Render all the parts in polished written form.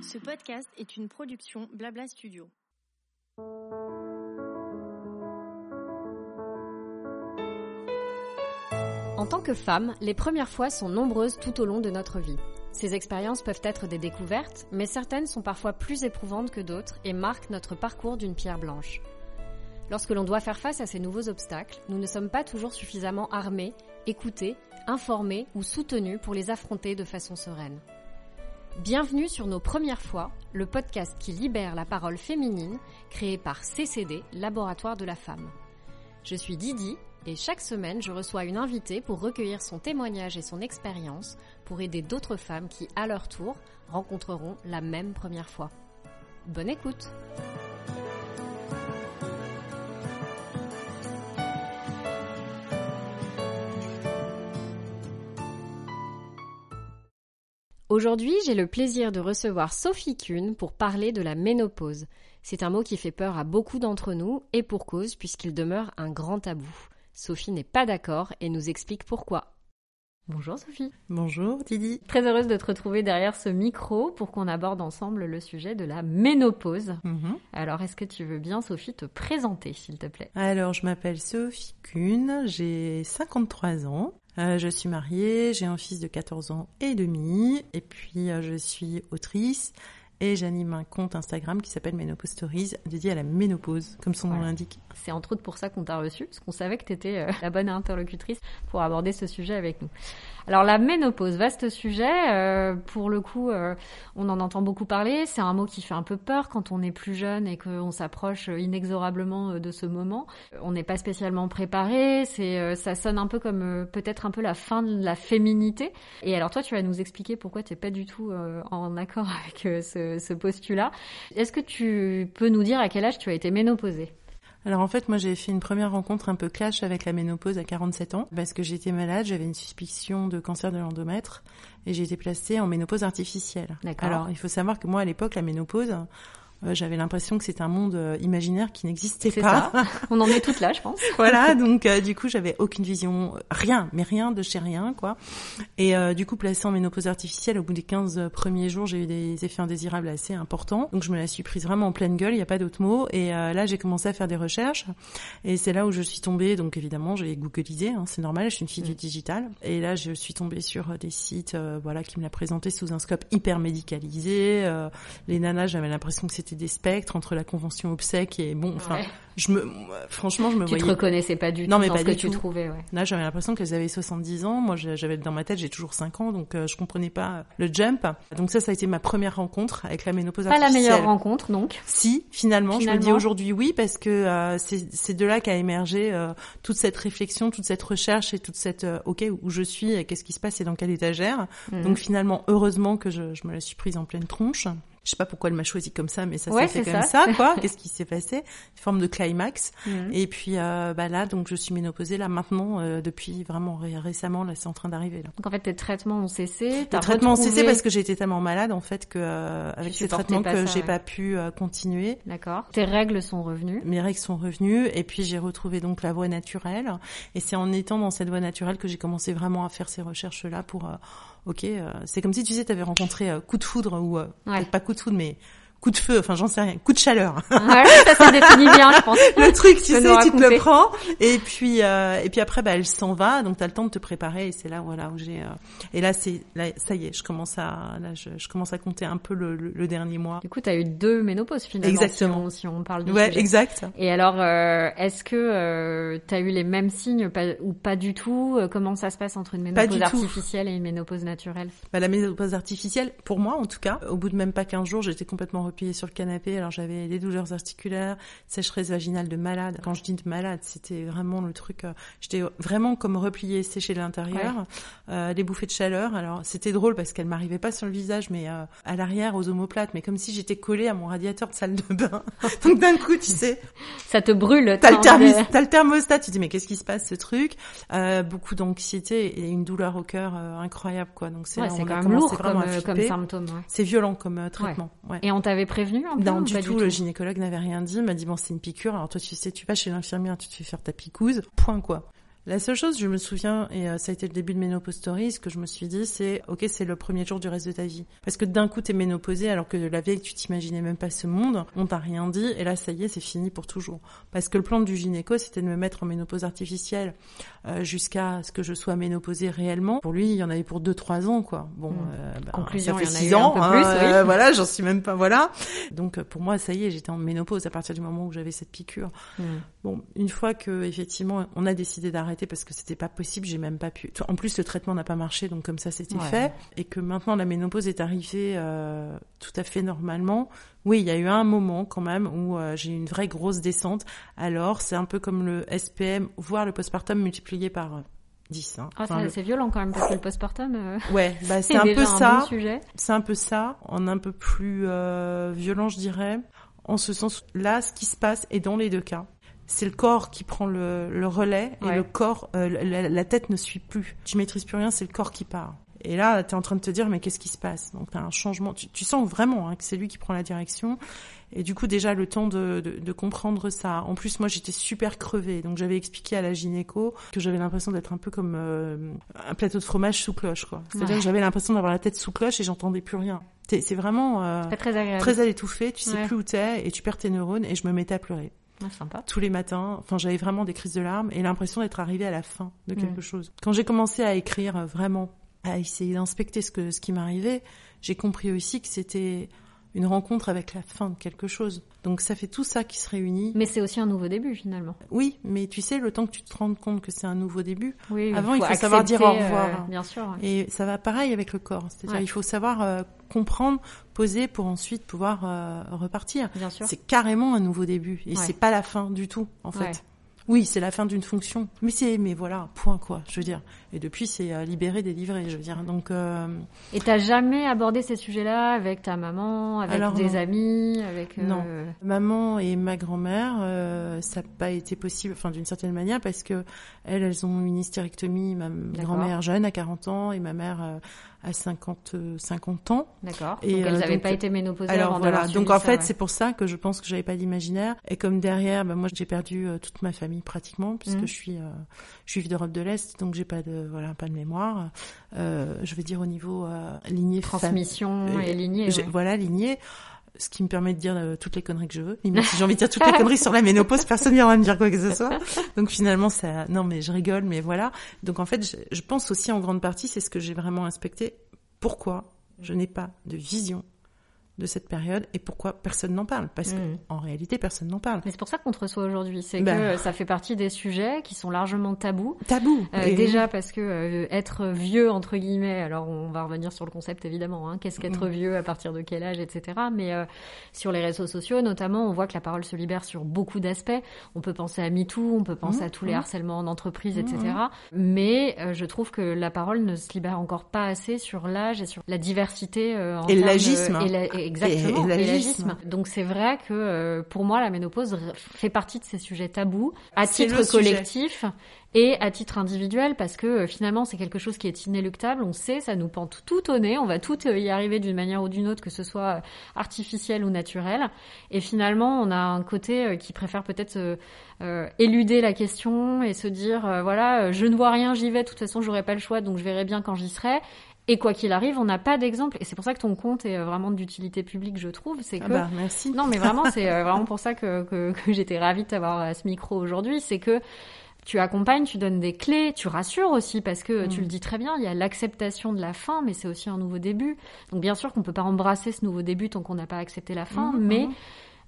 Ce podcast est une production Blabla Studio. En tant que femme, les premières fois sont nombreuses tout au long de notre vie. Ces expériences peuvent être des découvertes, mais certaines sont parfois plus éprouvantes que d'autres et marquent notre parcours d'une pierre blanche. Lorsque l'on doit faire face à ces nouveaux obstacles, nous ne sommes pas toujours suffisamment armés, écoutés, informés ou soutenus pour les affronter de façon sereine. Bienvenue sur Nos Premières Fois, le podcast qui libère la parole féminine, créé par CCD, Laboratoire de la Femme. Je suis Didi et chaque semaine, je reçois une invitée pour recueillir son témoignage et son expérience pour aider d'autres femmes qui, à leur tour, rencontreront la même première fois. Bonne écoute! Aujourd'hui, j'ai le plaisir de recevoir Sophie Kuhn pour parler de la ménopause. C'est un mot qui fait peur à beaucoup d'entre nous, et pour cause, puisqu'il demeure un grand tabou. Sophie n'est pas d'accord et nous explique pourquoi. Bonjour Sophie. Bonjour Didi. Très heureuse de te retrouver derrière ce micro pour qu'on aborde ensemble le sujet de la ménopause. Alors, est-ce que tu veux bien, Sophie, te présenter, s'il te plaît? Alors, je m'appelle Sophie Kuhn, j'ai 53 ans. Je suis mariée, j'ai un fils de 14 ans et demi, et puis je suis autrice et j'anime un compte Instagram qui s'appelle Ménopause Stories, dédié à la ménopause, comme son nom l'indique. C'est entre autres pour ça qu'on t'a reçu, parce qu'on savait que t'étais la bonne interlocutrice pour aborder ce sujet avec nous. Alors la ménopause, vaste sujet, pour le coup on en entend beaucoup parler, c'est un mot qui fait un peu peur quand on est plus jeune et qu'on s'approche inexorablement de ce moment. On n'est pas spécialement préparé, ça sonne un peu comme peut-être un peu la fin de la féminité. Et alors toi tu vas nous expliquer pourquoi t'es pas du tout en accord avec ce postulat. Est-ce que tu peux nous dire à quel âge tu as été ménopausée? Alors en fait, moi j'ai fait une première rencontre un peu clash avec la ménopause à 47 ans parce que j'étais malade, j'avais une suspicion de cancer de l'endomètre et j'ai été placée en ménopause artificielle. D'accord. Alors il faut savoir que moi à l'époque, la ménopause, j'avais l'impression que c'était un monde imaginaire qui n'existait pas. C'est ça, on en est toutes là je pense. Voilà, donc du coup j'avais aucune vision, rien de chez rien quoi. Et du coup placée en ménopause artificielle, au bout des 15 premiers jours j'ai eu des effets indésirables assez importants. Donc je me la suis prise vraiment en pleine gueule, il n'y a pas d'autre mot. Et là j'ai commencé à faire des recherches et c'est là où je suis tombée, donc évidemment j'ai googlisé, c'est normal, je suis une fille du digital. Et là je suis tombée sur des sites qui me la présentaient sous un scope hyper médicalisé. Les nanas, j'avais l'impression que c'était des spectres entre la convention obsèque et franchement, je me voyais. Tu te reconnaissais pas du tout dans ce que tu trouvais, ouais. Là, j'avais l'impression qu'elles avaient 70 ans. Moi, j'avais dans ma tête, j'ai toujours 5 ans, donc je comprenais pas le jump. Donc ça a été ma première rencontre avec la ménopause artificielle. Pas la meilleure rencontre, donc. Si, finalement, je me dis aujourd'hui oui, parce que c'est de là qu'a émergé toute cette réflexion, toute cette recherche et toute cette où je suis, et qu'est-ce qui se passe et dans quelle étagère. Donc finalement, heureusement que je me la suis prise en pleine tronche. Je sais pas pourquoi elle m'a choisi comme ça, mais ça s'est fait comme ça, quoi. Qu'est-ce qui s'est passé? Une forme de climax. Et puis, là, donc, je suis ménopausée, là, maintenant, depuis vraiment récemment, là, c'est en train d'arriver, là. Donc, en fait, tes traitements ont cessé. Tes traitements ont cessé parce que j'ai été tellement malade, en fait, que, avec ces traitements j'ai pas pu continuer. D'accord. Tes règles sont revenues. Mes règles sont revenues. Et puis, j'ai retrouvé donc la voie naturelle. Et c'est en étant dans cette voie naturelle que j'ai commencé vraiment à faire ces recherches-là pour, c'est comme si tu t'avais rencontré coup de foudre ou pas coup de foudre, mais coup de feu, j'en sais rien, coup de chaleur. Ouais, ça définit bien, je pense. Le truc, tu te le prends, et puis après, elle s'en va, donc t'as le temps de te préparer, et c'est là, où j'ai, et là, ça y est, je commence à compter un peu le dernier mois. Du coup, t'as eu 2 ménopauses, finalement. Exactement. Si on parle du sujet. Exact. Et alors, est-ce que, t'as eu les mêmes signes, ou pas du tout? Comment ça se passe entre une ménopause artificielle et une ménopause naturelle? La ménopause artificielle, pour moi, en tout cas, au bout de même pas 15 jours, j'étais complètement repliée sur le canapé, alors j'avais des douleurs articulaires, sécheresse vaginale de malade. Quand je dis de malade, c'était vraiment le truc, j'étais vraiment comme repliée, séchée de l'intérieur, les bouffées de chaleur. Alors c'était drôle parce qu'elle m'arrivait pas sur le visage, mais à l'arrière, aux omoplates, mais comme si j'étais collée à mon radiateur de salle de bain. Donc d'un coup, tu sais, ça te brûle. T'as le thermostat, tu te dis mais qu'est-ce qui se passe ce truc? Beaucoup d'anxiété et une douleur au cœur incroyable quoi. Donc c'est quand même lourd comme symptôme. Ouais. C'est violent comme traitement. Ouais. Et on t'avait prévenu un peu? Non, du tout, le gynécologue n'avait rien dit, il m'a dit bon c'est une piqûre, alors toi tu vas chez l'infirmière, tu te fais faire ta picouse, point quoi. La seule chose, je me souviens, et ça a été le début de Ménopause Stories, ce que je me suis dit, c'est « Ok, c'est le premier jour du reste de ta vie. » Parce que d'un coup, t'es ménopausée, alors que la veille, tu t'imaginais même pas ce monde, on t'a rien dit, et là, ça y est, c'est fini pour toujours. Parce que le plan du gynéco, c'était de me mettre en ménopause artificielle jusqu'à ce que je sois ménopausée réellement. Pour lui, il y en avait pour 2-3 ans, quoi. Bon, conclusion, ça fait 6 ans, oui. Voilà, j'en suis même pas, voilà. Donc, pour moi, ça y est, j'étais en ménopause à partir du moment où j'avais cette piqûre. Mmh. Bon, une fois que, effectivement, on a décidé d'arrêter, parce que c'était pas possible, j'ai même pas pu. En plus, le traitement n'a pas marché, donc comme ça, c'était fait. Et que maintenant, la ménopause est arrivée tout à fait normalement. Oui, il y a eu un moment quand même où j'ai eu une vraie grosse descente. Alors, c'est un peu comme le SPM, voire le postpartum multiplié par 10. Hein. Ah, enfin, c'est violent quand même, parce que le postpartum, ouais, bah, c'est un peu ça. Bon sujet. C'est un peu ça, en un peu plus violent, je dirais. En ce sens, là, ce qui se passe est dans les deux cas. C'est le corps qui prend le relais et le corps, la tête ne suit plus. Tu maîtrises plus rien, c'est le corps qui part. Et là, t'es en train de te dire, mais qu'est-ce qui se passe? Donc t'as un changement. Tu sens vraiment que c'est lui qui prend la direction. Et du coup, déjà, le temps de comprendre ça. En plus, moi, j'étais super crevée. Donc j'avais expliqué à la gynéco que j'avais l'impression d'être un peu comme un plateau de fromage sous cloche, quoi. C'est-à-dire que j'avais l'impression d'avoir la tête sous cloche et j'entendais plus rien. C'est vraiment très à l'étouffée. Tu sais plus où t'es et tu perds tes neurones. Et je me mettais à pleurer. Ah, sympa. Tous les matins, enfin, j'avais vraiment des crises de larmes et l'impression d'être arrivée à la fin de quelque chose. Quand j'ai commencé à écrire vraiment, à essayer d'inspecter ce qui m'arrivait, j'ai compris aussi que c'était une rencontre avec la fin de quelque chose. Donc ça fait tout ça qui se réunit. Mais c'est aussi un nouveau début finalement. Oui, mais tu sais, le temps que tu te rendes compte que c'est un nouveau début, avant il faut savoir dire au revoir. Bien sûr. Ouais. Et ça va pareil avec le corps, c'est-à-dire il faut savoir comprendre, poser pour ensuite pouvoir repartir. Bien sûr. C'est carrément un nouveau début et c'est pas la fin du tout en fait. Ouais. Oui, c'est la fin d'une fonction, mais voilà, point quoi, je veux dire. Et depuis, c'est libéré, délivré, je veux dire. Donc. Et t'as jamais abordé ces sujets-là avec ta maman, avec des amis, avec. Non. Maman et ma grand-mère, ça n'a pas été possible, enfin d'une certaine manière, parce que elles ont une hystérectomie. Ma grand-mère jeune à 40 ans et ma mère à 50 ans. D'accord. Et donc elles n'avaient pas été ménopausées avant de leur suivi. Donc en fait, c'est pour ça que je pense que j'avais pas d'imaginaire. Et comme derrière, moi j'ai perdu toute ma famille. Pratiquement, puisque je suis juive d'Europe de l'Est, donc j'ai pas de mémoire. Je vais dire au niveau lignée, transmission et lignée. Voilà, lignée. Ce qui me permet de dire toutes les conneries que je veux. Même si j'ai envie de dire toutes les conneries sur la ménopause, personne viendra me dire quoi que ce soit. Donc finalement, ça. Non, mais je rigole, mais voilà. Donc en fait, je pense aussi en grande partie, c'est ce que j'ai vraiment inspecté. Pourquoi je n'ai pas de vision de cette période et pourquoi personne n'en parle, parce qu'en réalité personne n'en parle. Mais c'est pour ça qu'on te reçoit aujourd'hui, c'est que ça fait partie des sujets qui sont largement tabous. Déjà parce que être vieux entre guillemets, alors on va revenir sur le concept évidemment, qu'est-ce qu'être vieux, à partir de quel âge, etc. Mais sur les réseaux sociaux notamment, on voit que la parole se libère sur beaucoup d'aspects. On peut penser à MeToo, on peut penser à tous les harcèlements en entreprise, etc. Mais je trouve que la parole ne se libère encore pas assez sur l'âge et sur la diversité en et l'agisme. Exactement, l'élagisme. Donc c'est vrai que pour moi la ménopause fait partie de ces sujets tabous à titre collectif et à titre individuel, parce que finalement c'est quelque chose qui est inéluctable, on sait, ça nous pend tout au nez, on va tout y arriver d'une manière ou d'une autre, que ce soit artificiel ou naturel, et finalement on a un côté qui préfère peut-être éluder la question et se dire je ne vois rien, j'y vais, de toute façon j'aurai pas le choix, donc je verrai bien quand j'y serai. Et quoi qu'il arrive, on n'a pas d'exemple. Et c'est pour ça que ton compte est vraiment d'utilité publique, je trouve. C'est que... merci. Non, mais vraiment, c'est vraiment pour ça que j'étais ravie de t'avoir à ce micro aujourd'hui. C'est que tu accompagnes, tu donnes des clés, tu rassures aussi, parce que tu le dis très bien, il y a l'acceptation de la fin, mais c'est aussi un nouveau début. Donc bien sûr qu'on peut pas embrasser ce nouveau début tant qu'on n'a pas accepté la fin, mais...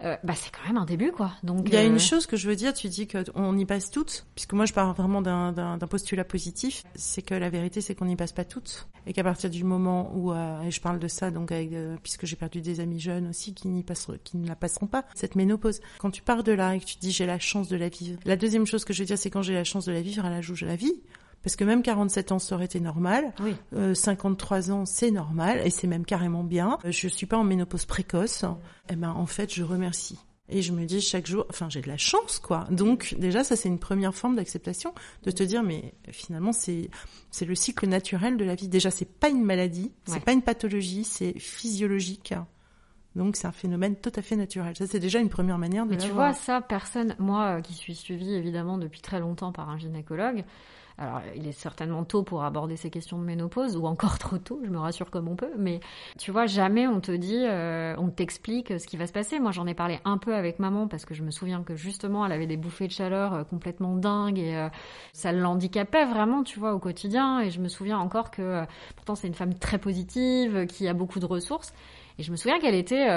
c'est quand même un début, quoi. Donc, il y a une chose que je veux dire, tu dis qu'on y passe toutes, puisque moi je pars vraiment d'un postulat positif, c'est que la vérité c'est qu'on n'y passe pas toutes, et qu'à partir du moment où, et je parle de ça, donc puisque j'ai perdu des amis jeunes aussi qui ne la passeront pas, cette ménopause. Quand tu pars de là et que tu te dis j'ai la chance de la vivre, la deuxième chose que je veux dire c'est quand j'ai la chance de la vivre, à l'âge où je la vis. Parce que même 47 ans, ça aurait été normal. Oui. 53 ans, c'est normal. Et c'est même carrément bien. Je suis pas en ménopause précoce. Eh ben, en fait, je remercie. Et je me dis chaque jour, enfin, j'ai de la chance, quoi. Donc, déjà, ça, c'est une première forme d'acceptation. De te dire, mais finalement, c'est le cycle naturel de la vie. Déjà, c'est pas une maladie. C'est pas une pathologie. C'est physiologique. Donc, c'est un phénomène tout à fait naturel. Ça, c'est déjà une première manière de l'avoir. Mais tu vois, ça, personne... Moi, qui suis suivie, évidemment, depuis très longtemps par un gynécologue, alors, il est certainement tôt pour aborder ces questions de ménopause, ou encore trop tôt, je me rassure comme on peut, mais tu vois, jamais on te dit, on t'explique ce qui va se passer. Moi, j'en ai parlé un peu avec maman, parce que je me souviens que, justement, elle avait des bouffées de chaleur complètement dingues, et ça l'handicapait vraiment, tu vois, au quotidien. Et je me souviens encore que, pourtant, c'est une femme très positive, qui a beaucoup de ressources. Et je me souviens qu'elle était,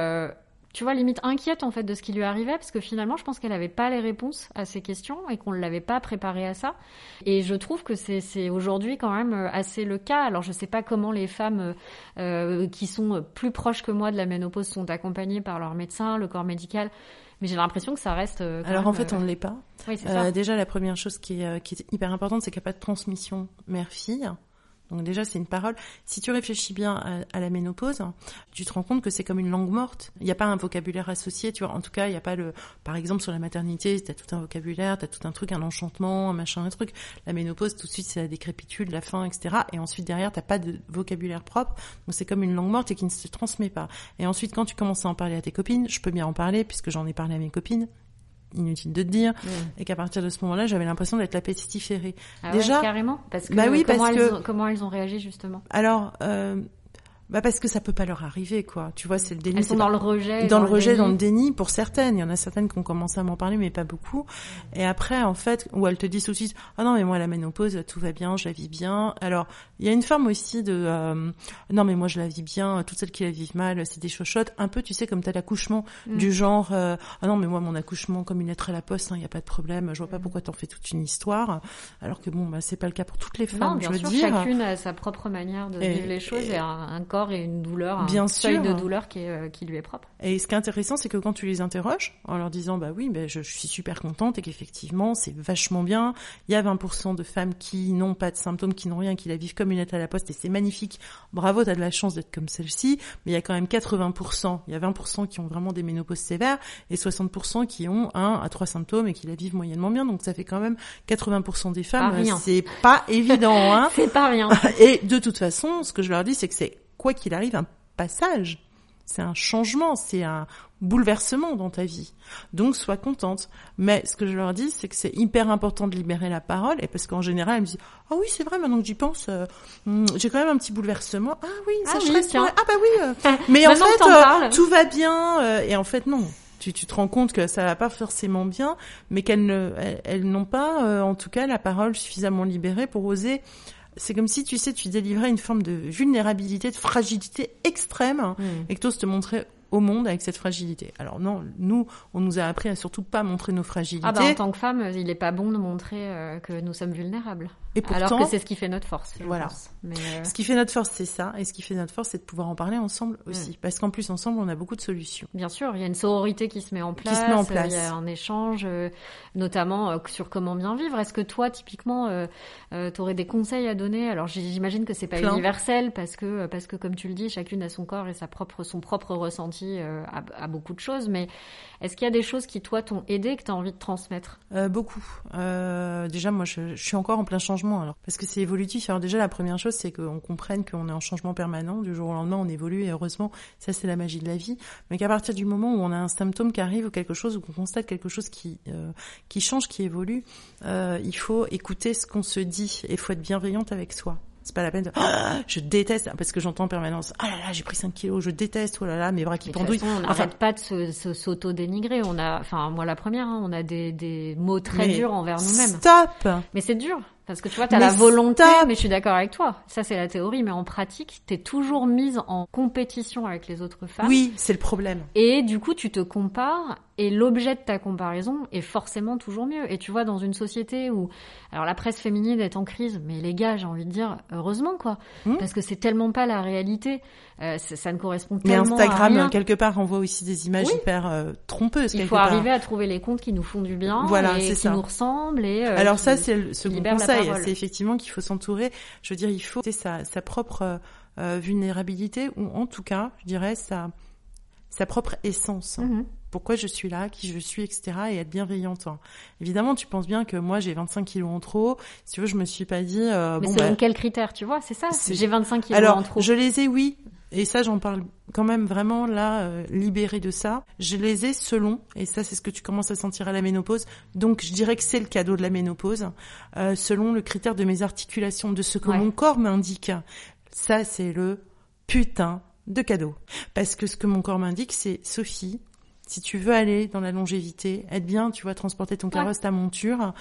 tu vois, limite inquiète en fait de ce qui lui arrivait, parce que finalement, je pense qu'elle n'avait pas les réponses à ces questions et qu'on ne l'avait pas préparée à ça. Et je trouve que c'est aujourd'hui quand même assez le cas. Alors, je ne sais pas comment les femmes qui sont plus proches que moi de la ménopause sont accompagnées par leur médecin, le corps médical, mais j'ai l'impression que ça reste... Alors, en fait, on ne l'est pas. Oui, c'est ça. Déjà, la première chose qui est hyper importante, c'est qu'il n'y a pas de transmission mère-fille. Donc déjà, c'est une parole. Si tu réfléchis bien à la ménopause, tu te rends compte que c'est comme une langue morte. Il n'y a pas un vocabulaire associé, tu vois. En tout cas, il n'y a pas le... Par exemple, sur la maternité, t'as tout un vocabulaire, t'as tout un truc, un enchantement, un machin, un truc. La ménopause, tout de suite, c'est la décrépitude, la faim, etc. Et ensuite, derrière, t'as pas de vocabulaire propre. Donc c'est comme une langue morte et qui ne se transmet pas. Et ensuite, quand tu commences à en parler à tes copines, je peux bien en parler puisque j'en ai parlé à mes copines. Inutile de te dire, et qu'à partir de ce moment-là, j'avais l'impression d'être la pestiférée. Ah déjà, ouais, carrément, parce que bah oui, comment elles ont réagi justement. Alors, bah parce que ça peut pas leur arriver, quoi. Tu vois, c'est le déni. Elles sont dans le rejet, dans le déni pour certaines. Il y en a certaines qui ont commencé à m'en parler, mais pas beaucoup. Et après, en fait, où elles te disent tout de suite, ah non, mais moi la ménopause, tout va bien, je la vis bien. Alors, il y a une forme aussi de, non mais moi je la vis bien. Toutes celles qui la vivent mal, c'est des chochottes. Un peu, tu sais, comme t'as l'accouchement du genre, ah non mais moi mon accouchement comme une lettre à la poste, il y a pas de problème. Je vois pas pourquoi t'en fais toute une histoire. Alors que bon, bah c'est pas le cas pour toutes les femmes. Non, bien sûr, chacune a sa propre manière de vivre les choses et un corps et une douleur, seuil de douleur qui lui est propre. Et ce qui est intéressant, c'est que quand tu les interroges, en leur disant « bah oui, bah je suis super contente et qu'effectivement, c'est vachement bien, il y a 20% de femmes qui n'ont pas de symptômes, qui n'ont rien, qui la vivent comme une lettre à la poste et c'est magnifique, bravo, t'as de la chance d'être comme celle-ci », mais il y a quand même 80%, il y a 20% qui ont vraiment des ménopauses sévères et 60% qui ont 1 à 3 symptômes et qui la vivent moyennement bien, donc ça fait quand même 80% des femmes, c'est pas évident. Hein. C'est pas rien. Et de toute façon, ce que je leur dis, c'est que c'est quoi qu'il arrive, un passage, c'est un changement, c'est un bouleversement dans ta vie. Donc, sois contente. Mais ce que je leur dis, c'est que c'est hyper important de libérer la parole, et parce qu'en général, elles me disent « Ah oui, c'est vrai, maintenant que j'y pense, j'ai quand même un petit bouleversement. Ah oui, ça je reste... Ah bah oui, mais en fait, tout va bien. Et en fait, non. » Tu te rends compte que ça va pas forcément bien, mais qu'elles n'ont pas, en tout cas, la parole suffisamment libérée pour oser... C'est comme si, tu sais, tu délivrais une forme de vulnérabilité, de fragilité extrême et que t'oses te montrer au monde avec cette fragilité. Alors non, nous, on nous a appris à surtout pas montrer nos fragilités. Ah bah en tant que femme, il est pas bon de montrer que nous sommes vulnérables. Et pourtant, alors que c'est ce qui fait notre force. Voilà. Mais ce qui fait notre force, c'est ça. Et ce qui fait notre force, c'est de pouvoir en parler ensemble aussi. Parce qu'en plus, ensemble, on a beaucoup de solutions. Bien sûr, il y a une sororité qui se met en place. Il y a un échange, notamment sur comment bien vivre. Est-ce que toi, typiquement, t'aurais des conseils à donner? Alors, j'imagine que c'est pas universel parce que, comme tu le dis, chacune a son corps et son propre ressenti à beaucoup de choses. Mais est-ce qu'il y a des choses qui, toi, t'ont aidé, que t'as envie de transmettre? Beaucoup. Déjà, moi, je suis encore en plein changement. Alors, parce que c'est évolutif. Alors déjà, la première chose, c'est qu'on comprenne qu'on est en changement permanent. Du jour au lendemain, on évolue et heureusement, ça, c'est la magie de la vie. Mais qu'à partir du moment où on a un symptôme qui arrive ou quelque chose, ou qu'on constate quelque chose qui change, qui évolue, il faut écouter ce qu'on se dit et il faut être bienveillante avec soi. C'est pas la peine de je déteste, parce que j'entends en permanence ah là là, j'ai pris 5 kilos, je déteste, oh là là, mes bras qui pendouillent. On n'arrête pas de s'auto-dénigrer. On a, enfin, moi la première, on a des mots très durs envers nous-mêmes. Stop. Mais c'est dur. Parce que tu vois, t'as la volonté, mais je suis d'accord avec toi. Ça, c'est la théorie, mais en pratique, t'es toujours mise en compétition avec les autres femmes. Oui, c'est le problème. Et du coup, tu te compares, et l'objet de ta comparaison est forcément toujours mieux. Et tu vois, dans une société où, alors la presse féminine est en crise, mais les gars, j'ai envie de dire, heureusement, quoi. Parce que c'est tellement pas la réalité. Ça ne correspond tellement à rien. Mais Instagram, quelque part, envoie aussi des images hyper trompeuses. Il faut arriver à trouver les comptes qui nous font du bien, voilà, et qui nous ressemblent. Et, alors ça, c'est le second conseil. C'est effectivement qu'il faut s'entourer, je veux dire, il faut sa propre vulnérabilité, ou en tout cas, je dirais, sa propre essence. Pourquoi je suis là, qui je suis, etc. et être bienveillante. Évidemment, tu penses bien que moi, j'ai 25 kilos en trop. Si tu veux, je me suis pas dit... mais selon quel critère, tu vois, c'est ça. J'ai 25 kilos en trop. Je les ai, oui. Et ça, j'en parle quand même vraiment là, libérée de ça. Je les ai selon, et ça c'est ce que tu commences à sentir à la ménopause, donc je dirais que c'est le cadeau de la ménopause, selon le critère de mes articulations, de ce que mon corps m'indique. Ça, c'est le putain de cadeau. Parce que ce que mon corps m'indique, c'est Sophie, si tu veux aller dans la longévité, être bien, tu vois, transporter ton carrosse, ta monture...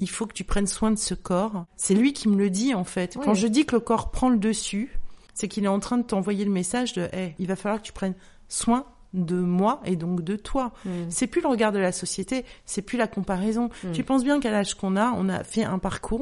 Il faut que tu prennes soin de ce corps. C'est lui qui me le dit, en fait. Oui. Quand je dis que le corps prend le dessus, c'est qu'il est en train de t'envoyer le message de hey, « il va falloir que tu prennes soin de moi et donc de toi ». C'est plus le regard de la société, c'est plus la comparaison. Tu penses bien qu'à l'âge qu'on a, on a fait un parcours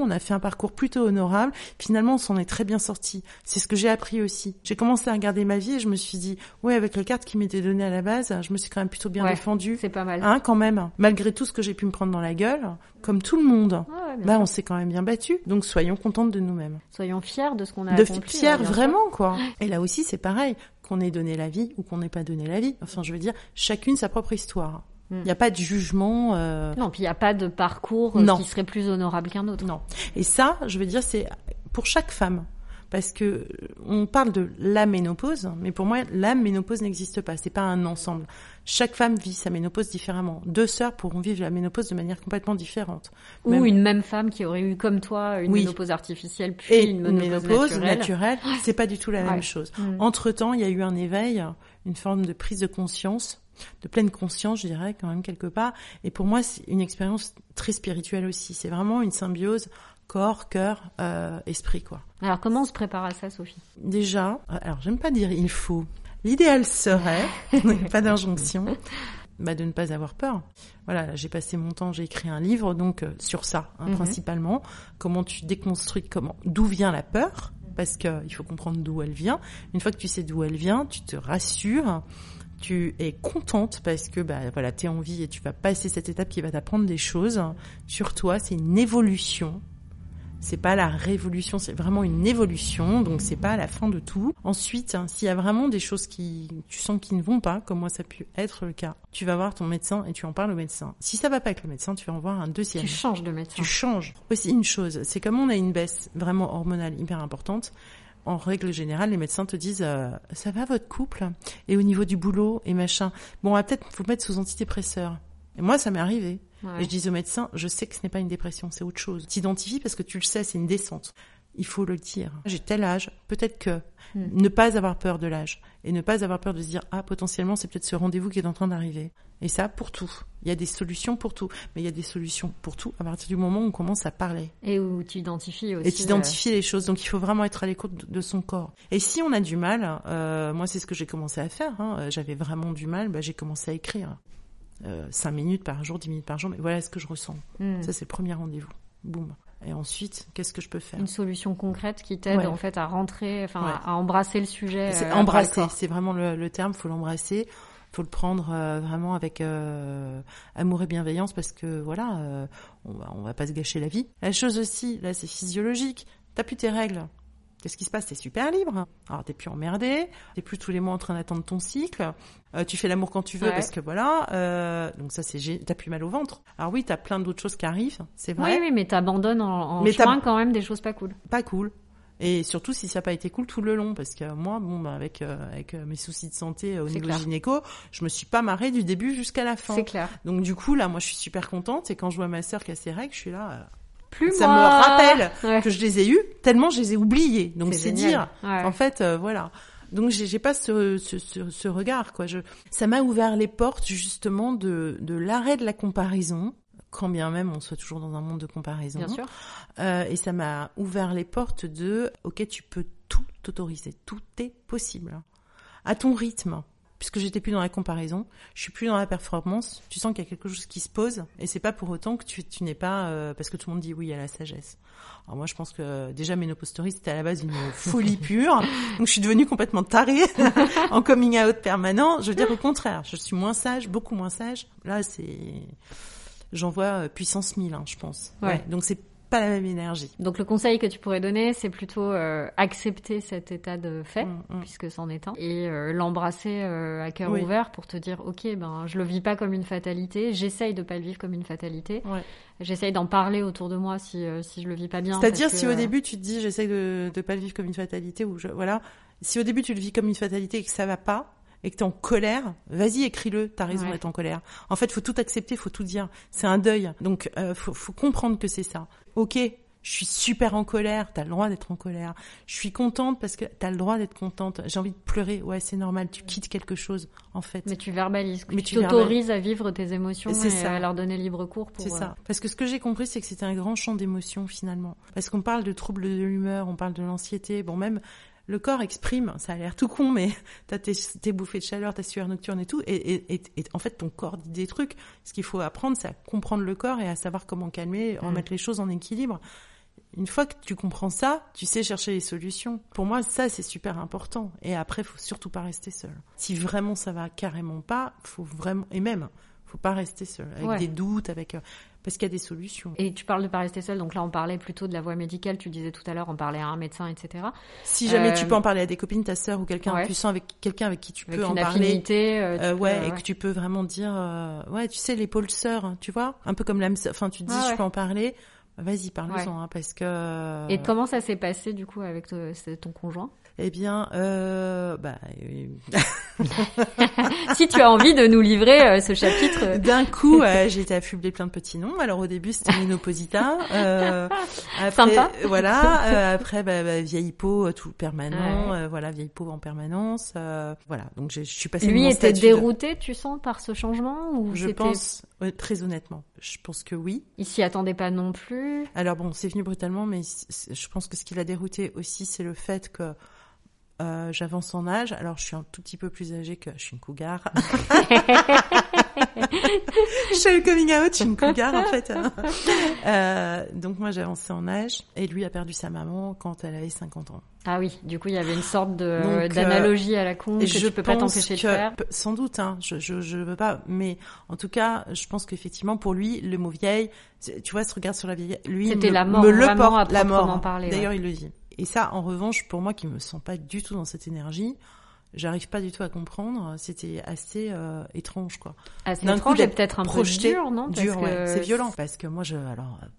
plutôt honorable. Finalement, on s'en est très bien sorti. C'est ce que j'ai appris aussi. J'ai commencé à regarder ma vie et je me suis dit « ouais, avec le cadre qui m'était donné à la base, je me suis quand même plutôt bien défendue. » C'est pas mal. Hein, quand même. Malgré tout ce que j'ai pu me prendre dans la gueule, comme tout le monde, on s'est quand même bien battu. Donc soyons contentes de nous-mêmes. Soyons fiers de ce qu'on a accompli. Fiers vraiment quoi. Et là aussi c'est pareil, qu'on ait donné la vie ou qu'on n'ait pas donné la vie. Enfin je veux dire, chacune sa propre histoire. Il n'y a pas de jugement. Non, puis il n'y a pas de parcours qui serait plus honorable qu'un autre. Non. Et ça, je veux dire, c'est pour chaque femme. Parce que on parle de la ménopause, mais pour moi, la ménopause n'existe pas. C'est pas un ensemble. Chaque femme vit sa ménopause différemment. Deux sœurs pourront vivre la ménopause de manière complètement différente. Même... Ou une même femme qui aurait eu, comme toi, une ménopause artificielle, puis et une ménopause naturelle. C'est pas du tout la même chose. Entre-temps, il y a eu un éveil, une forme de prise de conscience, de pleine conscience, je dirais, quand même, quelque part. Et pour moi, c'est une expérience très spirituelle aussi. C'est vraiment une symbiose corps, cœur, esprit, quoi. Alors, comment on se prépare à ça, Sophie ? Déjà, alors, j'aime pas dire il faut. L'idéal serait, pas d'injonction, de ne pas avoir peur. Voilà, j'ai passé mon temps, j'ai écrit un livre, donc, sur ça, principalement. Comment tu déconstruis, d'où vient la peur ? Parce que il faut comprendre d'où elle vient. Une fois que tu sais d'où elle vient, tu te rassures. Tu es contente parce que t'es en vie et tu vas passer cette étape qui va t'apprendre des choses sur toi. C'est une évolution. C'est pas la révolution, c'est vraiment une évolution, donc c'est pas la fin de tout. Ensuite, s'il y a vraiment des choses qui tu sens qui ne vont pas, comme moi ça a pu être le cas, tu vas voir ton médecin et tu en parles au médecin. Si ça va pas avec le médecin, tu vas en voir un deuxième. Tu changes de médecin. Tu changes. Aussi une chose, c'est comme on a une baisse vraiment hormonale hyper importante, en règle générale, les médecins te disent « ça va votre couple ? Et au niveau du boulot et machin. Bon, peut-être faut mettre sous antidépresseur. » Et moi, ça m'est arrivé. Et je dis au médecin, je sais que ce n'est pas une dépression, c'est autre chose. T'identifies parce que tu le sais, c'est une descente. Il faut le dire. J'ai tel âge, peut-être que ne pas avoir peur de l'âge et ne pas avoir peur de se dire, potentiellement, c'est peut-être ce rendez-vous qui est en train d'arriver. Et ça, pour tout. Il y a des solutions pour tout. Mais il y a des solutions pour tout à partir du moment où on commence à parler. Et où tu identifies aussi. Et tu identifies les choses. Donc, il faut vraiment être à l'écoute de son corps. Et si on a du mal, moi, c'est ce que j'ai commencé à faire. J'avais vraiment du mal, j'ai commencé à écrire. 5 minutes par jour, 10 minutes par jour, mais voilà ce que je ressens. Ça, c'est le premier rendez-vous. Boum. Et ensuite, qu'est-ce que je peux faire ? Une solution concrète qui t'aide en fait à rentrer, à embrasser le sujet. C'est embrasser, c'est vraiment le terme, faut l'embrasser, faut le prendre vraiment avec amour et bienveillance parce que voilà, on va pas se gâcher la vie. La chose aussi, là, c'est physiologique. T'as plus tes règles. Qu'est-ce qui se passe ? T'es super libre. Alors, t'es plus emmerdée, t'es plus tous les mois en train d'attendre ton cycle. Tu fais l'amour quand tu veux parce que voilà. Donc ça, t'as plus mal au ventre. Alors oui, t'as plein d'autres choses qui arrivent, c'est vrai. Oui, mais t'abandonnes en chemin quand même des choses pas cool. Pas cool. Et surtout si ça n'a pas été cool tout le long, parce que moi, avec mes soucis de santé au niveau gynéco, je me suis pas marrée du début jusqu'à la fin. C'est clair. Donc du coup, là, moi, je suis super contente. Et quand je vois ma sœur qui a ses règles, je suis là... Ça me rappelle que je les ai eus, tellement je les ai oubliés. Donc c'est dire, en fait, voilà. Donc j'ai pas ce regard, quoi. Ça m'a ouvert les portes justement de l'arrêt de la comparaison, quand bien même on soit toujours dans un monde de comparaison. Bien sûr. Et ça m'a ouvert les portes de, ok, tu peux tout t'autoriser, tout est possible, à ton rythme. Puisque j'étais plus dans la comparaison, je suis plus dans la performance, tu sens qu'il y a quelque chose qui se pose, et c'est pas pour autant que tu n'es pas... parce que tout le monde dit oui à la sagesse. Alors moi, je pense que déjà, Ménopause Stories, c'était à la base une folie pure, donc je suis devenue complètement tarée en coming out permanent. Je veux dire, au contraire, je suis moins sage, beaucoup moins sage. Là, j'en vois puissance 1000, je pense. Ouais. Donc c'est pas la même énergie. Donc le conseil que tu pourrais donner, c'est plutôt accepter cet état de fait, puisque c'en est un, et l'embrasser à cœur ouvert pour te dire, ok, je le vis pas comme une fatalité, j'essaye de pas le vivre comme une fatalité, j'essaye d'en parler autour de moi si je le vis pas bien. C'est-à-dire si au début tu te dis, j'essaye de pas le vivre comme une fatalité, ou voilà, Si au début tu le vis comme une fatalité et que ça va pas, et que t'es en colère, vas-y, écris-le, t'as raison d'être en colère. En fait, faut tout accepter, faut tout dire. C'est un deuil. Donc, faut comprendre que c'est ça. Ok, je suis super en colère, t'as le droit d'être en colère. Je suis contente parce que t'as le droit d'être contente. J'ai envie de pleurer, ouais, c'est normal, tu quittes quelque chose, en fait. Mais tu verbalises, mais tu t'autorises à vivre tes émotions et à leur donner libre cours. C'est ça. Parce que ce que j'ai compris, c'est que c'était un grand champ d'émotions, finalement. Parce qu'on parle de troubles de l'humeur, on parle de l'anxiété, bon, même... Le corps exprime, ça a l'air tout con, mais t'as tes bouffées de chaleur, ta sueur nocturne et tout, et en fait ton corps dit des trucs. Ce qu'il faut apprendre, c'est à comprendre le corps et à savoir comment calmer, remettre les choses en équilibre. Une fois que tu comprends ça, tu sais chercher les solutions. Pour moi, ça, c'est super important. Et après, faut surtout pas rester seul. Si vraiment ça va carrément pas, faut vraiment, et même, faut pas rester seul, avec des doutes, avec... Parce qu'il y a des solutions. Et tu parles de pas rester seule, donc là on parlait plutôt de la voie médicale, tu disais tout à l'heure, on parlait à un médecin, etc. Si jamais tu peux en parler à des copines, ta sœur ou quelqu'un, tu sens avec quelqu'un avec qui tu peux en parler. Avec une affinité. Et que tu peux vraiment dire, tu sais, l'épaule sœur, tu vois, un peu comme l'âme sœur, enfin tu te dis je peux en parler, vas-y parle-en, parce que... Et comment ça s'est passé du coup avec ton conjoint ? Eh bien, si tu as envie de nous livrer ce chapitre. D'un coup, j'ai été affublée plein de petits noms. Alors au début, c'était Ménopausita. Après, sympa. Voilà. Après, vieille peau, tout permanent. Vieille peau en permanence. Donc je suis passée. Lui était dérouté, tu sens, par ce changement ou je pense. Très honnêtement, je pense que oui. Il s'y attendait pas non plus. Alors bon, c'est venu brutalement, mais je pense que ce qui l'a dérouté aussi, c'est le fait que j'avance en âge. Alors je suis un tout petit peu plus âgée que... Je suis une cougar. Je suis le coming out, je suis une cougar en fait. Donc moi j'ai avancé en âge et lui a perdu sa maman quand elle avait 50 ans. Ah oui, du coup il y avait une sorte d'analogie à la con que je peux pas t'empêcher de faire. Sans doute, je veux pas, mais en tout cas je pense qu'effectivement pour lui le mot vieille, tu vois, ce regard sur la vieille, lui c'était la mort, la mort. D'ailleurs il le dit. Et ça en revanche pour moi qui me sens pas du tout dans cette énergie. J'arrive pas du tout à comprendre, c'était assez étrange quoi. Assez étrange et peut-être un peu dur, non ? Dur, ouais. C'est violent parce que moi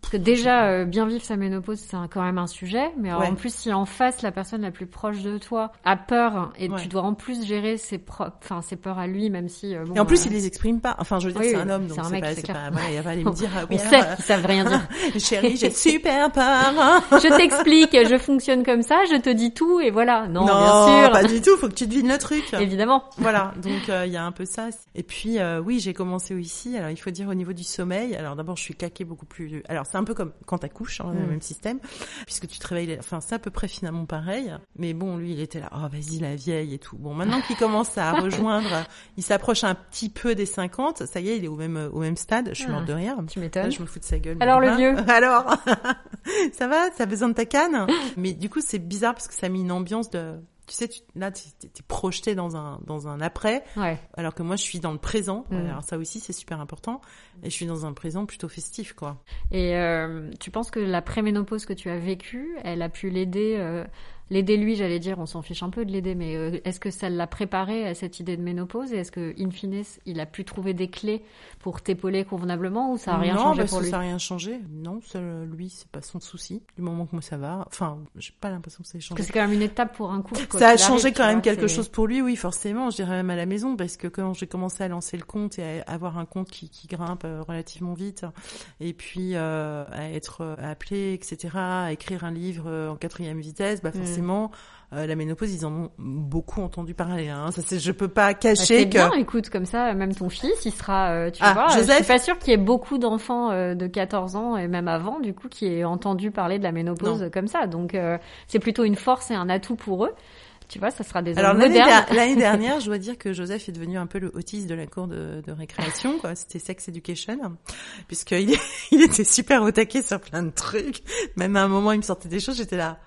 parce que déjà bien vivre sa ménopause c'est quand même un sujet, mais en plus si en face la personne la plus proche de toi a peur et tu dois en plus gérer ses peurs à lui même si et en plus il les exprime pas. Enfin je veux dire c'est un homme donc c'est pas il va pas aller me dire ils savent rien dire. Chérie, j'ai super peur. Je t'explique, je fonctionne comme ça, je te dis tout et voilà. Non, bien sûr. Pas du tout, faut que tu devines le truc. Évidemment. Voilà, donc il y a un peu ça. Et puis j'ai commencé aussi. Alors il faut dire au niveau du sommeil. Alors d'abord je suis claquée beaucoup plus. Alors c'est un peu comme quand t'accouches, le même système, puisque tu te réveilles. Enfin c'est à peu près finalement pareil. Mais bon lui il était là, oh vas-y la vieille et tout. Bon maintenant qu'il commence à rejoindre, il s'approche un petit peu des 50. Ça y est il est au même stade. Je suis morte de rire. Tu m'étonnes. Là, je me fous de sa gueule. Alors le vieux. Alors ça va, t'as besoin de ta canne. Mais du coup c'est bizarre parce que ça a mis une ambiance de. Tu sais, là, t'es projeté dans un après, alors que moi, je suis dans le présent. Alors ça aussi, c'est super important. Et je suis dans un présent plutôt festif, quoi. Et tu penses que la préménopause que tu as vécue, elle a pu l'aider lui, j'allais dire, on s'en fiche un peu de l'aider, mais est-ce que ça l'a préparé à cette idée de ménopause et est-ce que, in fine, il a pu trouver des clés pour t'épauler convenablement ou ça a rien changé pour lui? Non, ça a rien changé. Non, ça, lui, c'est pas son souci. Du moment que moi ça va, enfin, j'ai pas l'impression que ça ait changé. Parce que c'est quand même une étape pour un couple. Ça a changé quand même quelque chose pour lui, oui, forcément. Je dirais même à la maison parce que quand j'ai commencé à lancer le compte et à avoir un compte qui grimpe relativement vite et puis à être appelé, etc., à écrire un livre en 4e vitesse, forcément, la ménopause, ils en ont beaucoup entendu parler. Ça, c'est, je peux pas cacher que. C'est bien, écoute, comme ça, même ton fils, il sera, tu vois. Joseph... Je suis pas sûre qu'il y ait beaucoup d'enfants de 14 ans et même avant, du coup, qui aient entendu parler de la ménopause comme ça. Donc, c'est plutôt une force et un atout pour eux. Tu vois, ça sera des hommes modernes. Alors, l'année dernière, je dois dire que Joseph est devenu un peu le autiste de la cour de récréation, quoi. C'était Sex Education. Puisqu'il était super au taquet sur plein de trucs. Même à un moment, il me sortait des choses, j'étais là.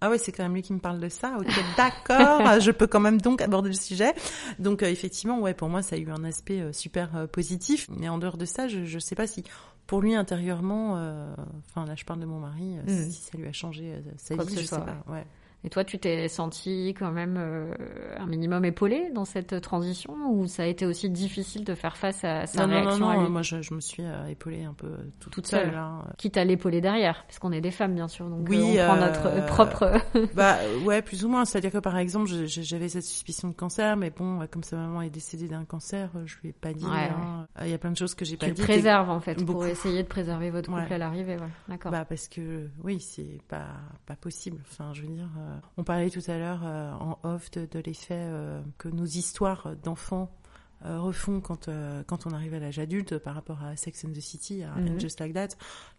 Ah ouais, c'est quand même lui qui me parle de ça. Ok, d'accord. Je peux quand même donc aborder le sujet. Donc effectivement, ouais, pour moi, ça a eu un aspect super positif. Mais en dehors de ça, je sais pas si pour lui intérieurement, enfin là, je parle de mon mari, si ça lui a changé sa vie, je sais pas. Ouais. Et toi, tu t'es sentie quand même un minimum épaulée dans cette transition, ou ça a été aussi difficile de faire face à sa réaction à lui ? Non, moi je me suis épaulée un peu toute seule. Hein. Quitte à l'épauler derrière, parce qu'on est des femmes bien sûr, donc oui, on prend notre propre... Bah ouais, plus ou moins, c'est-à-dire que par exemple, j'avais cette suspicion de cancer, mais bon, comme sa maman est décédée d'un cancer, je lui ai pas dit... Il y a plein de choses que j'ai pas dites. Tu préserves en fait, beaucoup. Pour essayer de préserver votre couple à l'arrivée, d'accord. Bah parce que, oui, c'est pas possible, enfin je veux dire... On parlait tout à l'heure en off de l'effet que nos histoires d'enfants refont quand on arrive à l'âge adulte par rapport à Sex and the City, à Just Like That.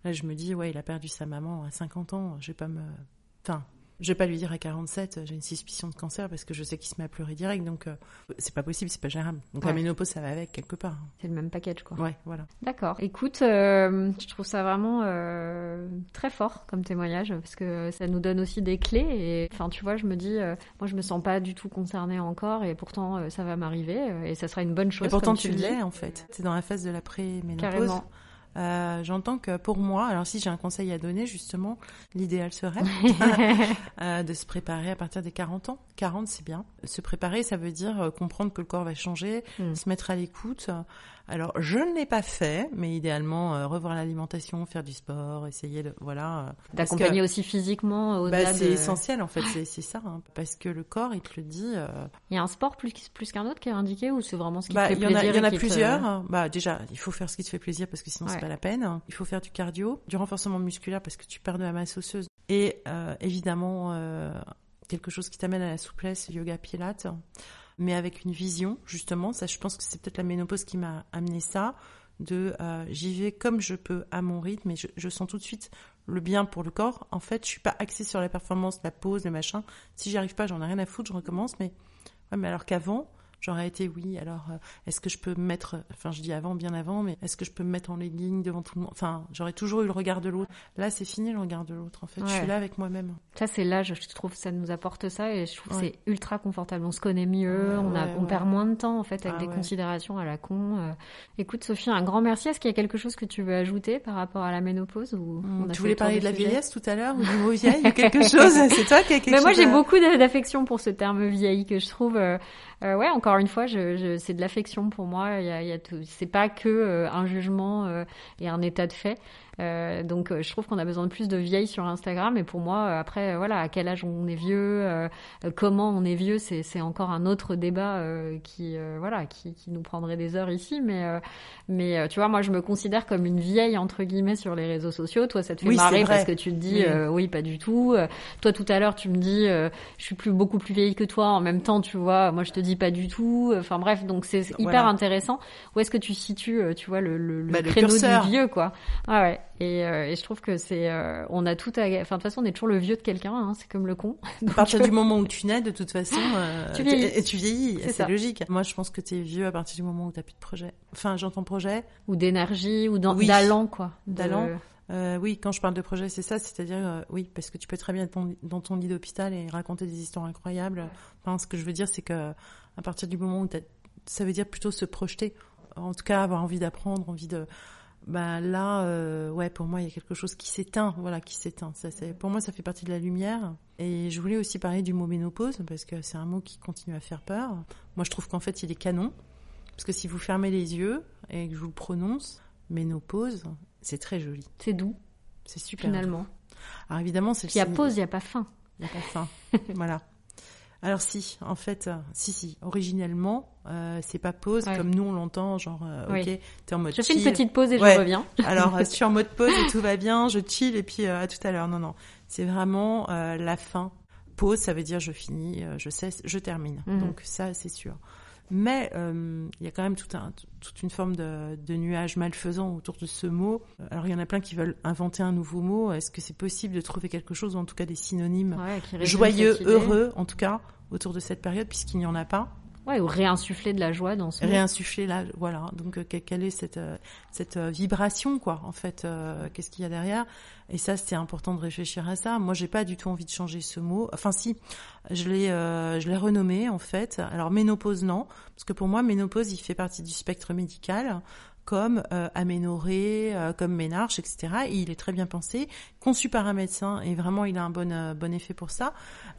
Là, je me dis, ouais, il a perdu sa maman à 50 ans, je vais pas lui dire à 47, j'ai une suspicion de cancer parce que je sais qu'il se met à pleurer direct, donc c'est pas possible, c'est pas gérable. Donc la ménopause, ça va avec quelque part. C'est le même package, quoi. Ouais, voilà. D'accord. Écoute, je trouve ça vraiment très fort comme témoignage parce que ça nous donne aussi des clés. Et enfin, tu vois, je me dis, moi, je me sens pas du tout concernée encore, et pourtant, ça va m'arriver et ça sera une bonne chose. Et pourtant, tu l'es en fait. C'est dans la phase de la pré-ménopause. Carrément. J'entends que pour moi, alors si j'ai un conseil à donner, justement, l'idéal serait de se préparer à partir des 40 ans. 40, c'est bien. Se préparer, ça veut dire comprendre que le corps va changer, se mettre à l'écoute. Alors, je ne l'ai pas fait, mais idéalement, revoir l'alimentation, faire du sport, essayer de... Voilà. D'accompagner aussi physiquement au-delà de... C'est essentiel, en fait, c'est ça. Hein, parce que le corps, il te le dit... Il y a un sport plus qu'un autre qui est indiqué, ou c'est vraiment ce qui te fait plaisir? Il y en a plusieurs. Déjà, il faut faire ce qui te fait plaisir, parce que sinon, c'est pas la peine. Il faut faire du cardio, du renforcement musculaire, parce que tu perds de la masse osseuse. Et évidemment, quelque chose qui t'amène à la souplesse, yoga, pilates... mais avec une vision, justement, ça je pense que c'est peut-être la ménopause qui m'a amené ça, de j'y vais comme je peux à mon rythme, et je sens tout de suite le bien pour le corps. En fait, je suis pas axée sur la performance, la pause, le machin. Si j'y arrive pas, j'en ai rien à foutre, je recommence, mais alors qu'avant, j'aurais été est-ce que je peux me mettre, enfin je dis avant, bien avant, mais est-ce que je peux me mettre en legging devant tout le monde, enfin j'aurais toujours eu le regard de l'autre. Là c'est fini le regard de l'autre, en fait je suis là avec moi-même. Ça c'est l'âge, je trouve, ça nous apporte ça, et je trouve que c'est ultra confortable, on se connaît mieux, on perd moins de temps en fait avec des considérations à la con. Écoute Sophie, un grand merci. Est-ce qu'il y a quelque chose que tu veux ajouter par rapport à la ménopause, ou tu voulais parler de la vieillesse tout à l'heure, ou du mot vieille ou quelque chose? C'est toi qui a quelque chose. Moi j'ai beaucoup d'affection pour ce terme vieille, que je trouve encore une fois, c'est de l'affection pour moi. Il y a tout, c'est pas que un jugement et un état de fait. Donc je trouve qu'on a besoin de plus de vieilles sur Instagram, et pour moi après à quel âge on est vieux, comment on est vieux, c'est encore un autre débat qui nous prendrait des heures ici, mais tu vois, moi je me considère comme une vieille entre guillemets sur les réseaux sociaux. Toi ça te fait marrer parce que tu te dis oui pas du tout, toi tout à l'heure tu me dis je suis beaucoup plus vieille que toi, en même temps tu vois moi je te dis pas du tout, enfin bref, donc c'est hyper intéressant. Où est-ce que tu situes tu vois le créneau curseur du vieux, quoi. Et je trouve que c'est on a tout enfin de toute façon on est toujours le vieux de quelqu'un, hein, c'est comme le con. Donc, à partir du moment où tu nais, de toute façon tu vieillis, c'est logique. Moi je pense que t'es vieux à partir du moment où t'as plus de projet, enfin j'entends projet ou d'énergie ou d'allant, quoi. Oui, quand je parle de projet, c'est ça, c'est-à-dire oui, parce que tu peux très bien être dans ton lit d'hôpital et raconter des histoires incroyables. Enfin ce que je veux dire, c'est que à partir du moment où ça veut dire plutôt se projeter, en tout cas avoir envie d'apprendre, envie de... pour moi il y a quelque chose qui s'éteint, ça c'est, pour moi ça fait partie de la lumière. Et je voulais aussi parler du mot ménopause, parce que c'est un mot qui continue à faire peur. Moi je trouve qu'en fait il est canon, parce que si vous fermez les yeux et que je vous le prononce, ménopause, c'est très joli, c'est doux, c'est super finalement doux. Alors évidemment c'est puis le signe, pause, il n'y a pas faim, voilà. Alors si, originellement, c'est pas pause comme nous on l'entend, genre t'es en mode chill. Je fais une petite pause et je reviens. Alors je suis en mode pause et tout va bien, je chill et puis à tout à l'heure. Non, c'est vraiment la fin. Pause, ça veut dire je finis, je cesse, je termine. Donc ça c'est sûr. Mais il y a quand même toute une forme de nuage malfaisant autour de ce mot. Alors il y en a plein qui veulent inventer un nouveau mot. Est-ce que c'est possible de trouver quelque chose, ou en tout cas des synonymes joyeux, heureux, en tout cas autour de cette période, puisqu'il n'y en a pas. Ou réinsuffler de la joie dans ce mot. Réinsuffler la, voilà. Donc quelle est cette vibration, quoi, en fait, qu'est-ce qu'il y a derrière? Et ça c'est important de réfléchir à ça. Moi j'ai pas du tout envie de changer ce mot. Enfin si, je l'ai renommé en fait. Alors ménopause non, parce que pour moi ménopause il fait partie du spectre médical. comme aménorrhée, comme ménarche, etc. Et il est très bien pensé, conçu par un médecin, et vraiment il a un bon effet pour ça.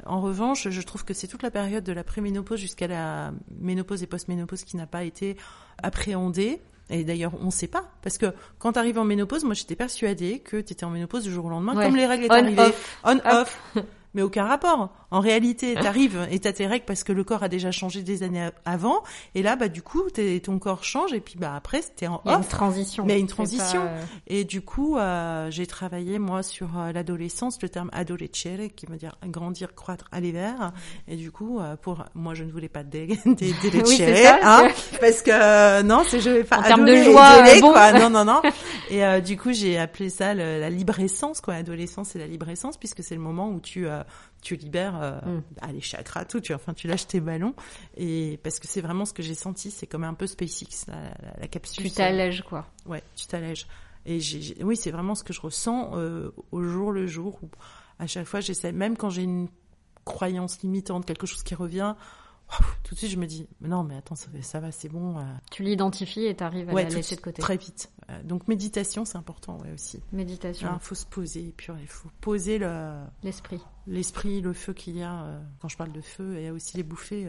En revanche, je trouve que c'est toute la période de la préménopause jusqu'à la ménopause et post-ménopause qui n'a pas été appréhendée. Et d'ailleurs, on ne sait pas. Parce que quand tu arrives en ménopause, moi j'étais persuadée que tu étais en ménopause du jour au lendemain, ouais. Comme les règles étaient arrivées. On-off. Mais aucun rapport. En réalité, t'arrives et t'as tes règles parce que le corps a déjà changé des années avant. Et là, bah, du coup, ton corps change. Et puis, bah, après, t'es en off. Il y a une transition. Mais une transition. Pas... Et du coup, j'ai travaillé, moi, sur l'adolescence, le terme adolescere, qui veut dire grandir, croître, aller vers. Et du coup, moi, je ne voulais pas délecere, oui, c'est ça, hein. Parce que, non, je pas. En termes de joie, bon. Quoi. Non. Et, du coup, j'ai appelé ça la libre-essence, quoi. Adolescence et la libre-essence, puisque c'est le moment où tu libères les chakras, tout, tu lâches tes ballons, et parce que c'est vraiment ce que j'ai senti, c'est comme un peu SpaceX, la capsule. Tu t'allèges, quoi. Ouais, tu t'allèges. Et oui, c'est vraiment ce que je ressens au jour le jour. Où à chaque fois, j'essaie, même quand j'ai une croyance limitante, quelque chose qui revient, tout de suite, je me dis non, mais attends, ça va, c'est bon. Tu l'identifies et t'arrives à la laisser de côté. Très vite. Donc méditation, c'est important, ouais, aussi. Méditation. Il faut se poser, purée, il faut poser l'esprit. L'esprit, le feu qu'il y a. Quand je parle de feu, il y a aussi les bouffées.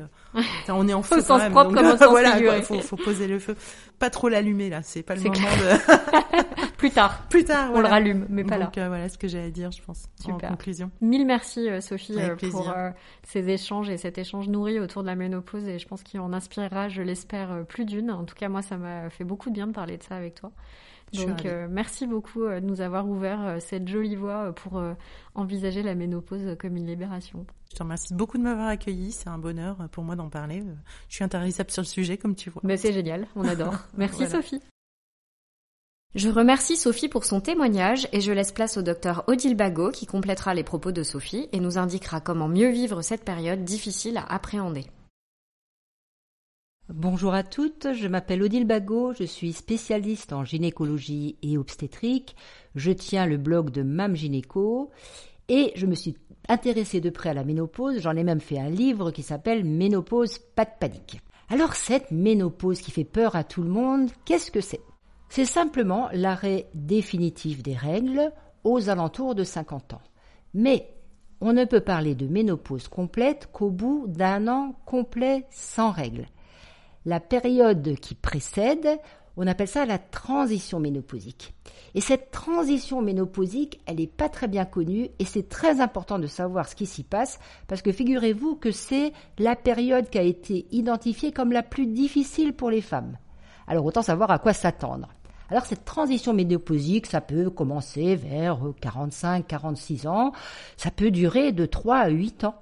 On est en feu quand même. Propre, donc, comme au sens voilà, il faut poser le feu. Pas trop l'allumer là, c'est pas le moment de. Plus tard. On voilà. Le rallume, mais pas là. Donc voilà ce que j'ai à dire, je pense. Super. En conclusion. Mille merci Sophie pour ces échanges et cet échange nourri autour de la ménopause, et je pense qu'il en inspirera, je l'espère, plus d'une. En tout cas, moi, ça m'a fait beaucoup de bien de parler de ça avec toi. Donc merci beaucoup de nous avoir ouvert cette jolie voie pour envisager la ménopause comme une libération. Je te remercie beaucoup de m'avoir accueillie, c'est un bonheur pour moi d'en parler. Je suis intéressable sur le sujet, comme tu vois. Mais c'est génial, on adore. Merci Sophie. Je remercie Sophie pour son témoignage et je laisse place au docteur Odile Bagot qui complétera les propos de Sophie et nous indiquera comment mieux vivre cette période difficile à appréhender. Bonjour à toutes, je m'appelle Odile Bagot, je suis spécialiste en gynécologie et obstétrique, je tiens le blog de MamGyneco et je me suis intéressée de près à la ménopause, j'en ai même fait un livre qui s'appelle « Ménopause, pas de panique ». Alors cette ménopause qui fait peur à tout le monde, qu'est-ce que c'est ? C'est simplement l'arrêt définitif des règles aux alentours de 50 ans. Mais on ne peut parler de ménopause complète qu'au bout d'un an complet sans règles. La période qui précède, on appelle ça la transition ménopausique. Et cette transition ménopausique, elle n'est pas très bien connue et c'est très important de savoir ce qui s'y passe parce que figurez-vous que c'est la période qui a été identifiée comme la plus difficile pour les femmes. Alors autant savoir à quoi s'attendre. Alors cette transition ménopausique, ça peut commencer vers 45-46 ans, ça peut durer de 3 à 8 ans.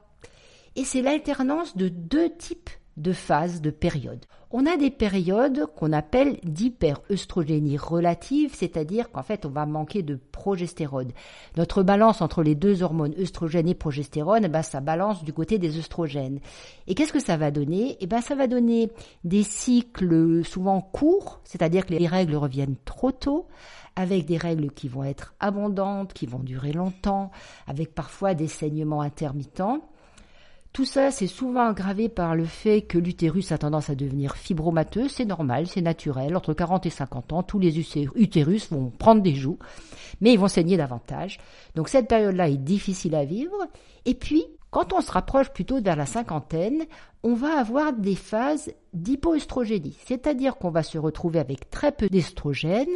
Et c'est l'alternance de deux types de phases, de périodes. On a des périodes qu'on appelle d'hyperœstrogénie relative, c'est-à-dire qu'en fait, on va manquer de progestérone. Notre balance entre les deux hormones, œstrogène et progestérone, ça balance du côté des œstrogènes. Et qu'est-ce que ça va donner ? Ça va donner des cycles souvent courts, c'est-à-dire que les règles reviennent trop tôt, avec des règles qui vont être abondantes, qui vont durer longtemps, avec parfois des saignements intermittents. Tout ça, c'est souvent aggravé par le fait que l'utérus a tendance à devenir fibromateux. C'est normal, c'est naturel. Entre 40 et 50 ans, tous les utérus vont prendre des joues, mais ils vont saigner davantage. Donc cette période-là est difficile à vivre. Et puis, quand on se rapproche plutôt vers la cinquantaine, on va avoir des phases d'hypoœstrogénie, c'est-à-dire qu'on va se retrouver avec très peu d'estrogène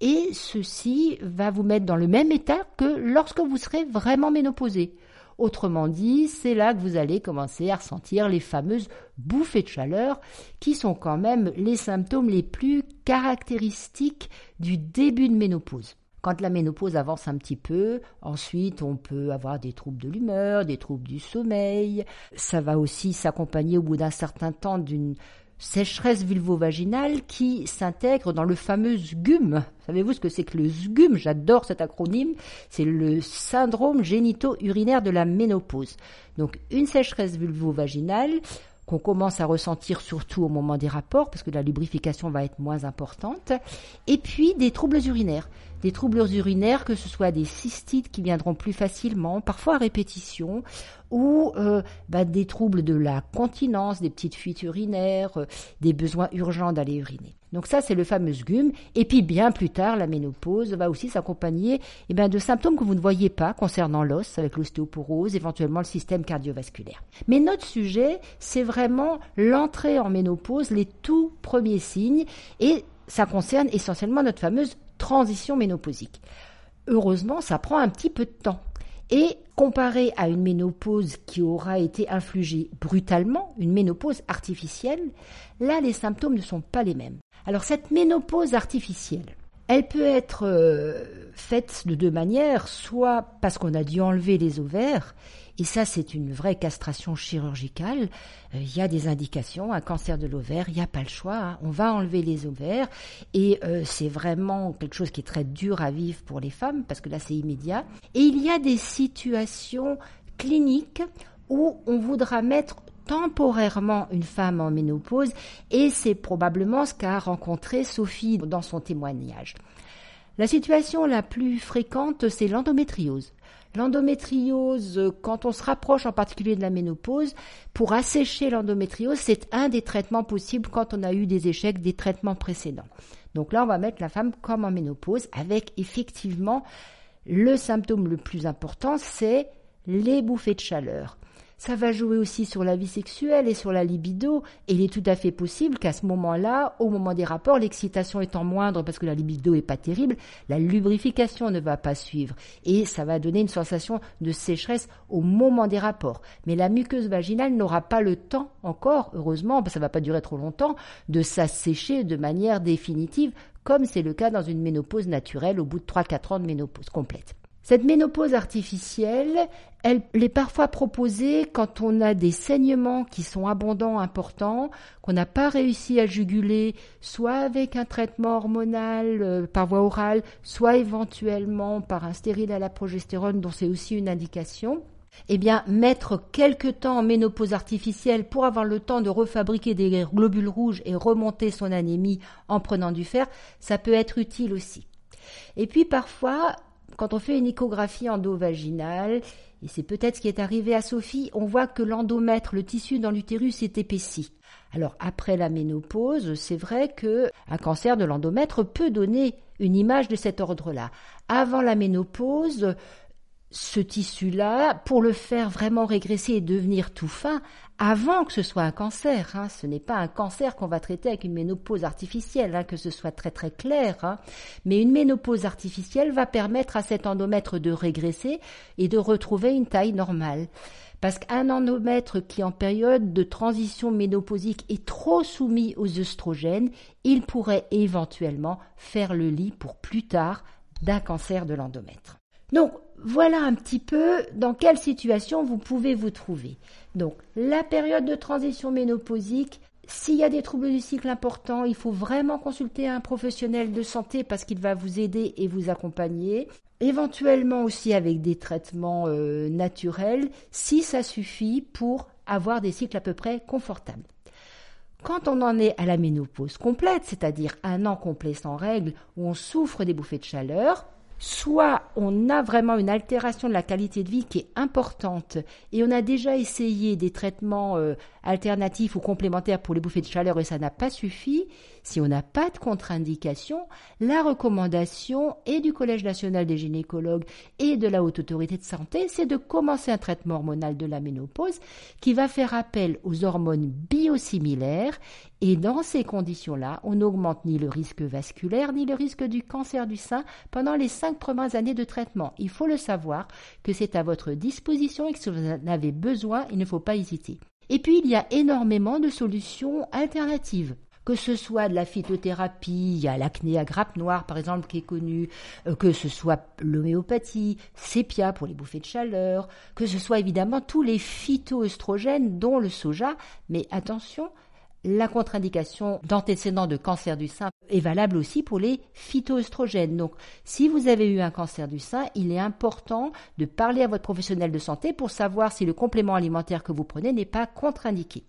et ceci va vous mettre dans le même état que lorsque vous serez vraiment ménopausé. Autrement dit, c'est là que vous allez commencer à ressentir les fameuses bouffées de chaleur qui sont quand même les symptômes les plus caractéristiques du début de ménopause. Quand la ménopause avance un petit peu, ensuite on peut avoir des troubles de l'humeur, des troubles du sommeil. Ça va aussi s'accompagner au bout d'un certain temps d'une sécheresse vulvovaginale qui s'intègre dans le fameux SGUM. Savez-vous ce que c'est que le SGUM ? J'adore cet acronyme. C'est le syndrome génito-urinaire de la ménopause. Donc une sécheresse vulvovaginale qu'on commence à ressentir surtout au moment des rapports parce que la lubrification va être moins importante. Et puis des troubles urinaires. des troubles urinaires, que ce soit des cystites qui viendront plus facilement, parfois à répétition, ou des troubles de la continence, des petites fuites urinaires, des besoins urgents d'aller uriner. Donc ça, c'est le fameux SGUM. Et puis bien plus tard, la ménopause va aussi s'accompagner de symptômes que vous ne voyez pas concernant l'os, avec l'ostéoporose, éventuellement le système cardiovasculaire. Mais notre sujet, c'est vraiment l'entrée en ménopause, les tout premiers signes, et ça concerne essentiellement notre fameuse transition ménopausique. Heureusement, ça prend un petit peu de temps. Et comparé à une ménopause qui aura été infligée brutalement, une ménopause artificielle, là, les symptômes ne sont pas les mêmes. Alors, cette ménopause artificielle, elle peut être faite de deux manières, soit parce qu'on a dû enlever les ovaires, et ça, c'est une vraie castration chirurgicale. Il y a des indications, un cancer de l'ovaire, il n'y a pas le choix. On va enlever les ovaires et c'est vraiment quelque chose qui est très dur à vivre pour les femmes parce que là, c'est immédiat. Et il y a des situations cliniques où on voudra mettre temporairement une femme en ménopause et c'est probablement ce qu'a rencontré Sophie dans son témoignage. La situation la plus fréquente, c'est l'endométriose. L'endométriose, quand on se rapproche en particulier de la ménopause, pour assécher l'endométriose, c'est un des traitements possibles quand on a eu des échecs des traitements précédents. Donc là, on va mettre la femme comme en ménopause avec effectivement le symptôme le plus important, c'est les bouffées de chaleur. Ça va jouer aussi sur la vie sexuelle et sur la libido. Et il est tout à fait possible qu'à ce moment-là, au moment des rapports, l'excitation étant moindre parce que la libido n'est pas terrible, la lubrification ne va pas suivre. Et ça va donner une sensation de sécheresse au moment des rapports. Mais la muqueuse vaginale n'aura pas le temps encore, heureusement, ça ne va pas durer trop longtemps, de s'assécher de manière définitive, comme c'est le cas dans une ménopause naturelle au bout de 3-4 ans de ménopause complète. Cette ménopause artificielle, elle est parfois proposée quand on a des saignements qui sont abondants, importants, qu'on n'a pas réussi à juguler, soit avec un traitement hormonal par voie orale, soit éventuellement par un stérile à la progestérone, dont c'est aussi une indication. Mettre quelques temps en ménopause artificielle pour avoir le temps de refabriquer des globules rouges et remonter son anémie en prenant du fer, ça peut être utile aussi. Et puis parfois, quand on fait une échographie endovaginale, et c'est peut-être ce qui est arrivé à Sophie, on voit que l'endomètre, le tissu dans l'utérus, s'est épaissi. Alors après la ménopause, c'est vrai qu'un cancer de l'endomètre peut donner une image de cet ordre-là. Avant la ménopause, ce tissu-là, pour le faire vraiment régresser et devenir tout fin, avant que ce soit un cancer, ce n'est pas un cancer qu'on va traiter avec une ménopause artificielle, que ce soit très très clair, mais une ménopause artificielle va permettre à cet endomètre de régresser et de retrouver une taille normale. Parce qu'un endomètre qui en période de transition ménopausique est trop soumis aux œstrogènes, il pourrait éventuellement faire le lit pour plus tard d'un cancer de l'endomètre. Donc, voilà un petit peu dans quelle situation vous pouvez vous trouver. Donc, la période de transition ménopausique, s'il y a des troubles du cycle importants, il faut vraiment consulter un professionnel de santé parce qu'il va vous aider et vous accompagner. Éventuellement aussi avec des traitements naturels, si ça suffit pour avoir des cycles à peu près confortables. Quand on en est à la ménopause complète, c'est-à-dire un an complet sans règles, où on souffre des bouffées de chaleur, soit on a vraiment une altération de la qualité de vie qui est importante et on a déjà essayé des traitements alternatifs ou complémentaires pour les bouffées de chaleur et ça n'a pas suffi. Si on n'a pas de contre-indication, la recommandation et du Collège national des gynécologues et de la Haute Autorité de Santé, c'est de commencer un traitement hormonal de la ménopause qui va faire appel aux hormones biosimilaires et dans ces conditions-là, on n'augmente ni le risque vasculaire ni le risque du cancer du sein pendant les 5 premières années de traitement. Il faut le savoir que c'est à votre disposition et que si vous en avez besoin, il ne faut pas hésiter. Et puis, il y a énormément de solutions alternatives. Que ce soit de la phytothérapie, il y a l'acné à grappe noire par exemple qui est connue, que ce soit l'homéopathie, sépia pour les bouffées de chaleur, que ce soit évidemment tous les phytoœstrogènes dont le soja, mais attention, la contre-indication d'antécédent de cancer du sein est valable aussi pour les phytoœstrogènes. Donc, si vous avez eu un cancer du sein, il est important de parler à votre professionnel de santé pour savoir si le complément alimentaire que vous prenez n'est pas contre-indiqué.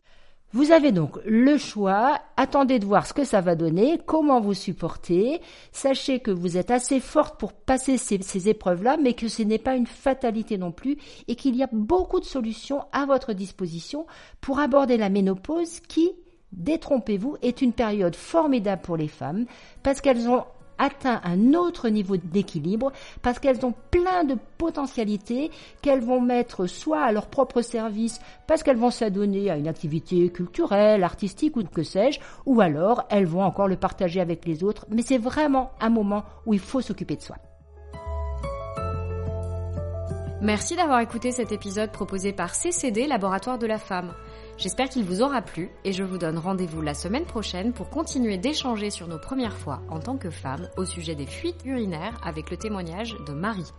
Vous avez donc le choix, attendez de voir ce que ça va donner, comment vous supportez, sachez que vous êtes assez forte pour passer ces épreuves-là, mais que ce n'est pas une fatalité non plus et qu'il y a beaucoup de solutions à votre disposition pour aborder la ménopause qui, détrompez-vous, est une période formidable pour les femmes parce qu'elles ont atteint un autre niveau d'équilibre, parce qu'elles ont plein de potentialités qu'elles vont mettre soit à leur propre service, parce qu'elles vont s'adonner à une activité culturelle, artistique ou que sais-je, ou alors elles vont encore le partager avec les autres, mais c'est vraiment un moment où il faut s'occuper de soi. Merci d'avoir écouté cet épisode proposé par CCD, Laboratoire de la Femme. J'espère qu'il vous aura plu et je vous donne rendez-vous la semaine prochaine pour continuer d'échanger sur nos premières fois en tant que femmes au sujet des fuites urinaires avec le témoignage de Marie.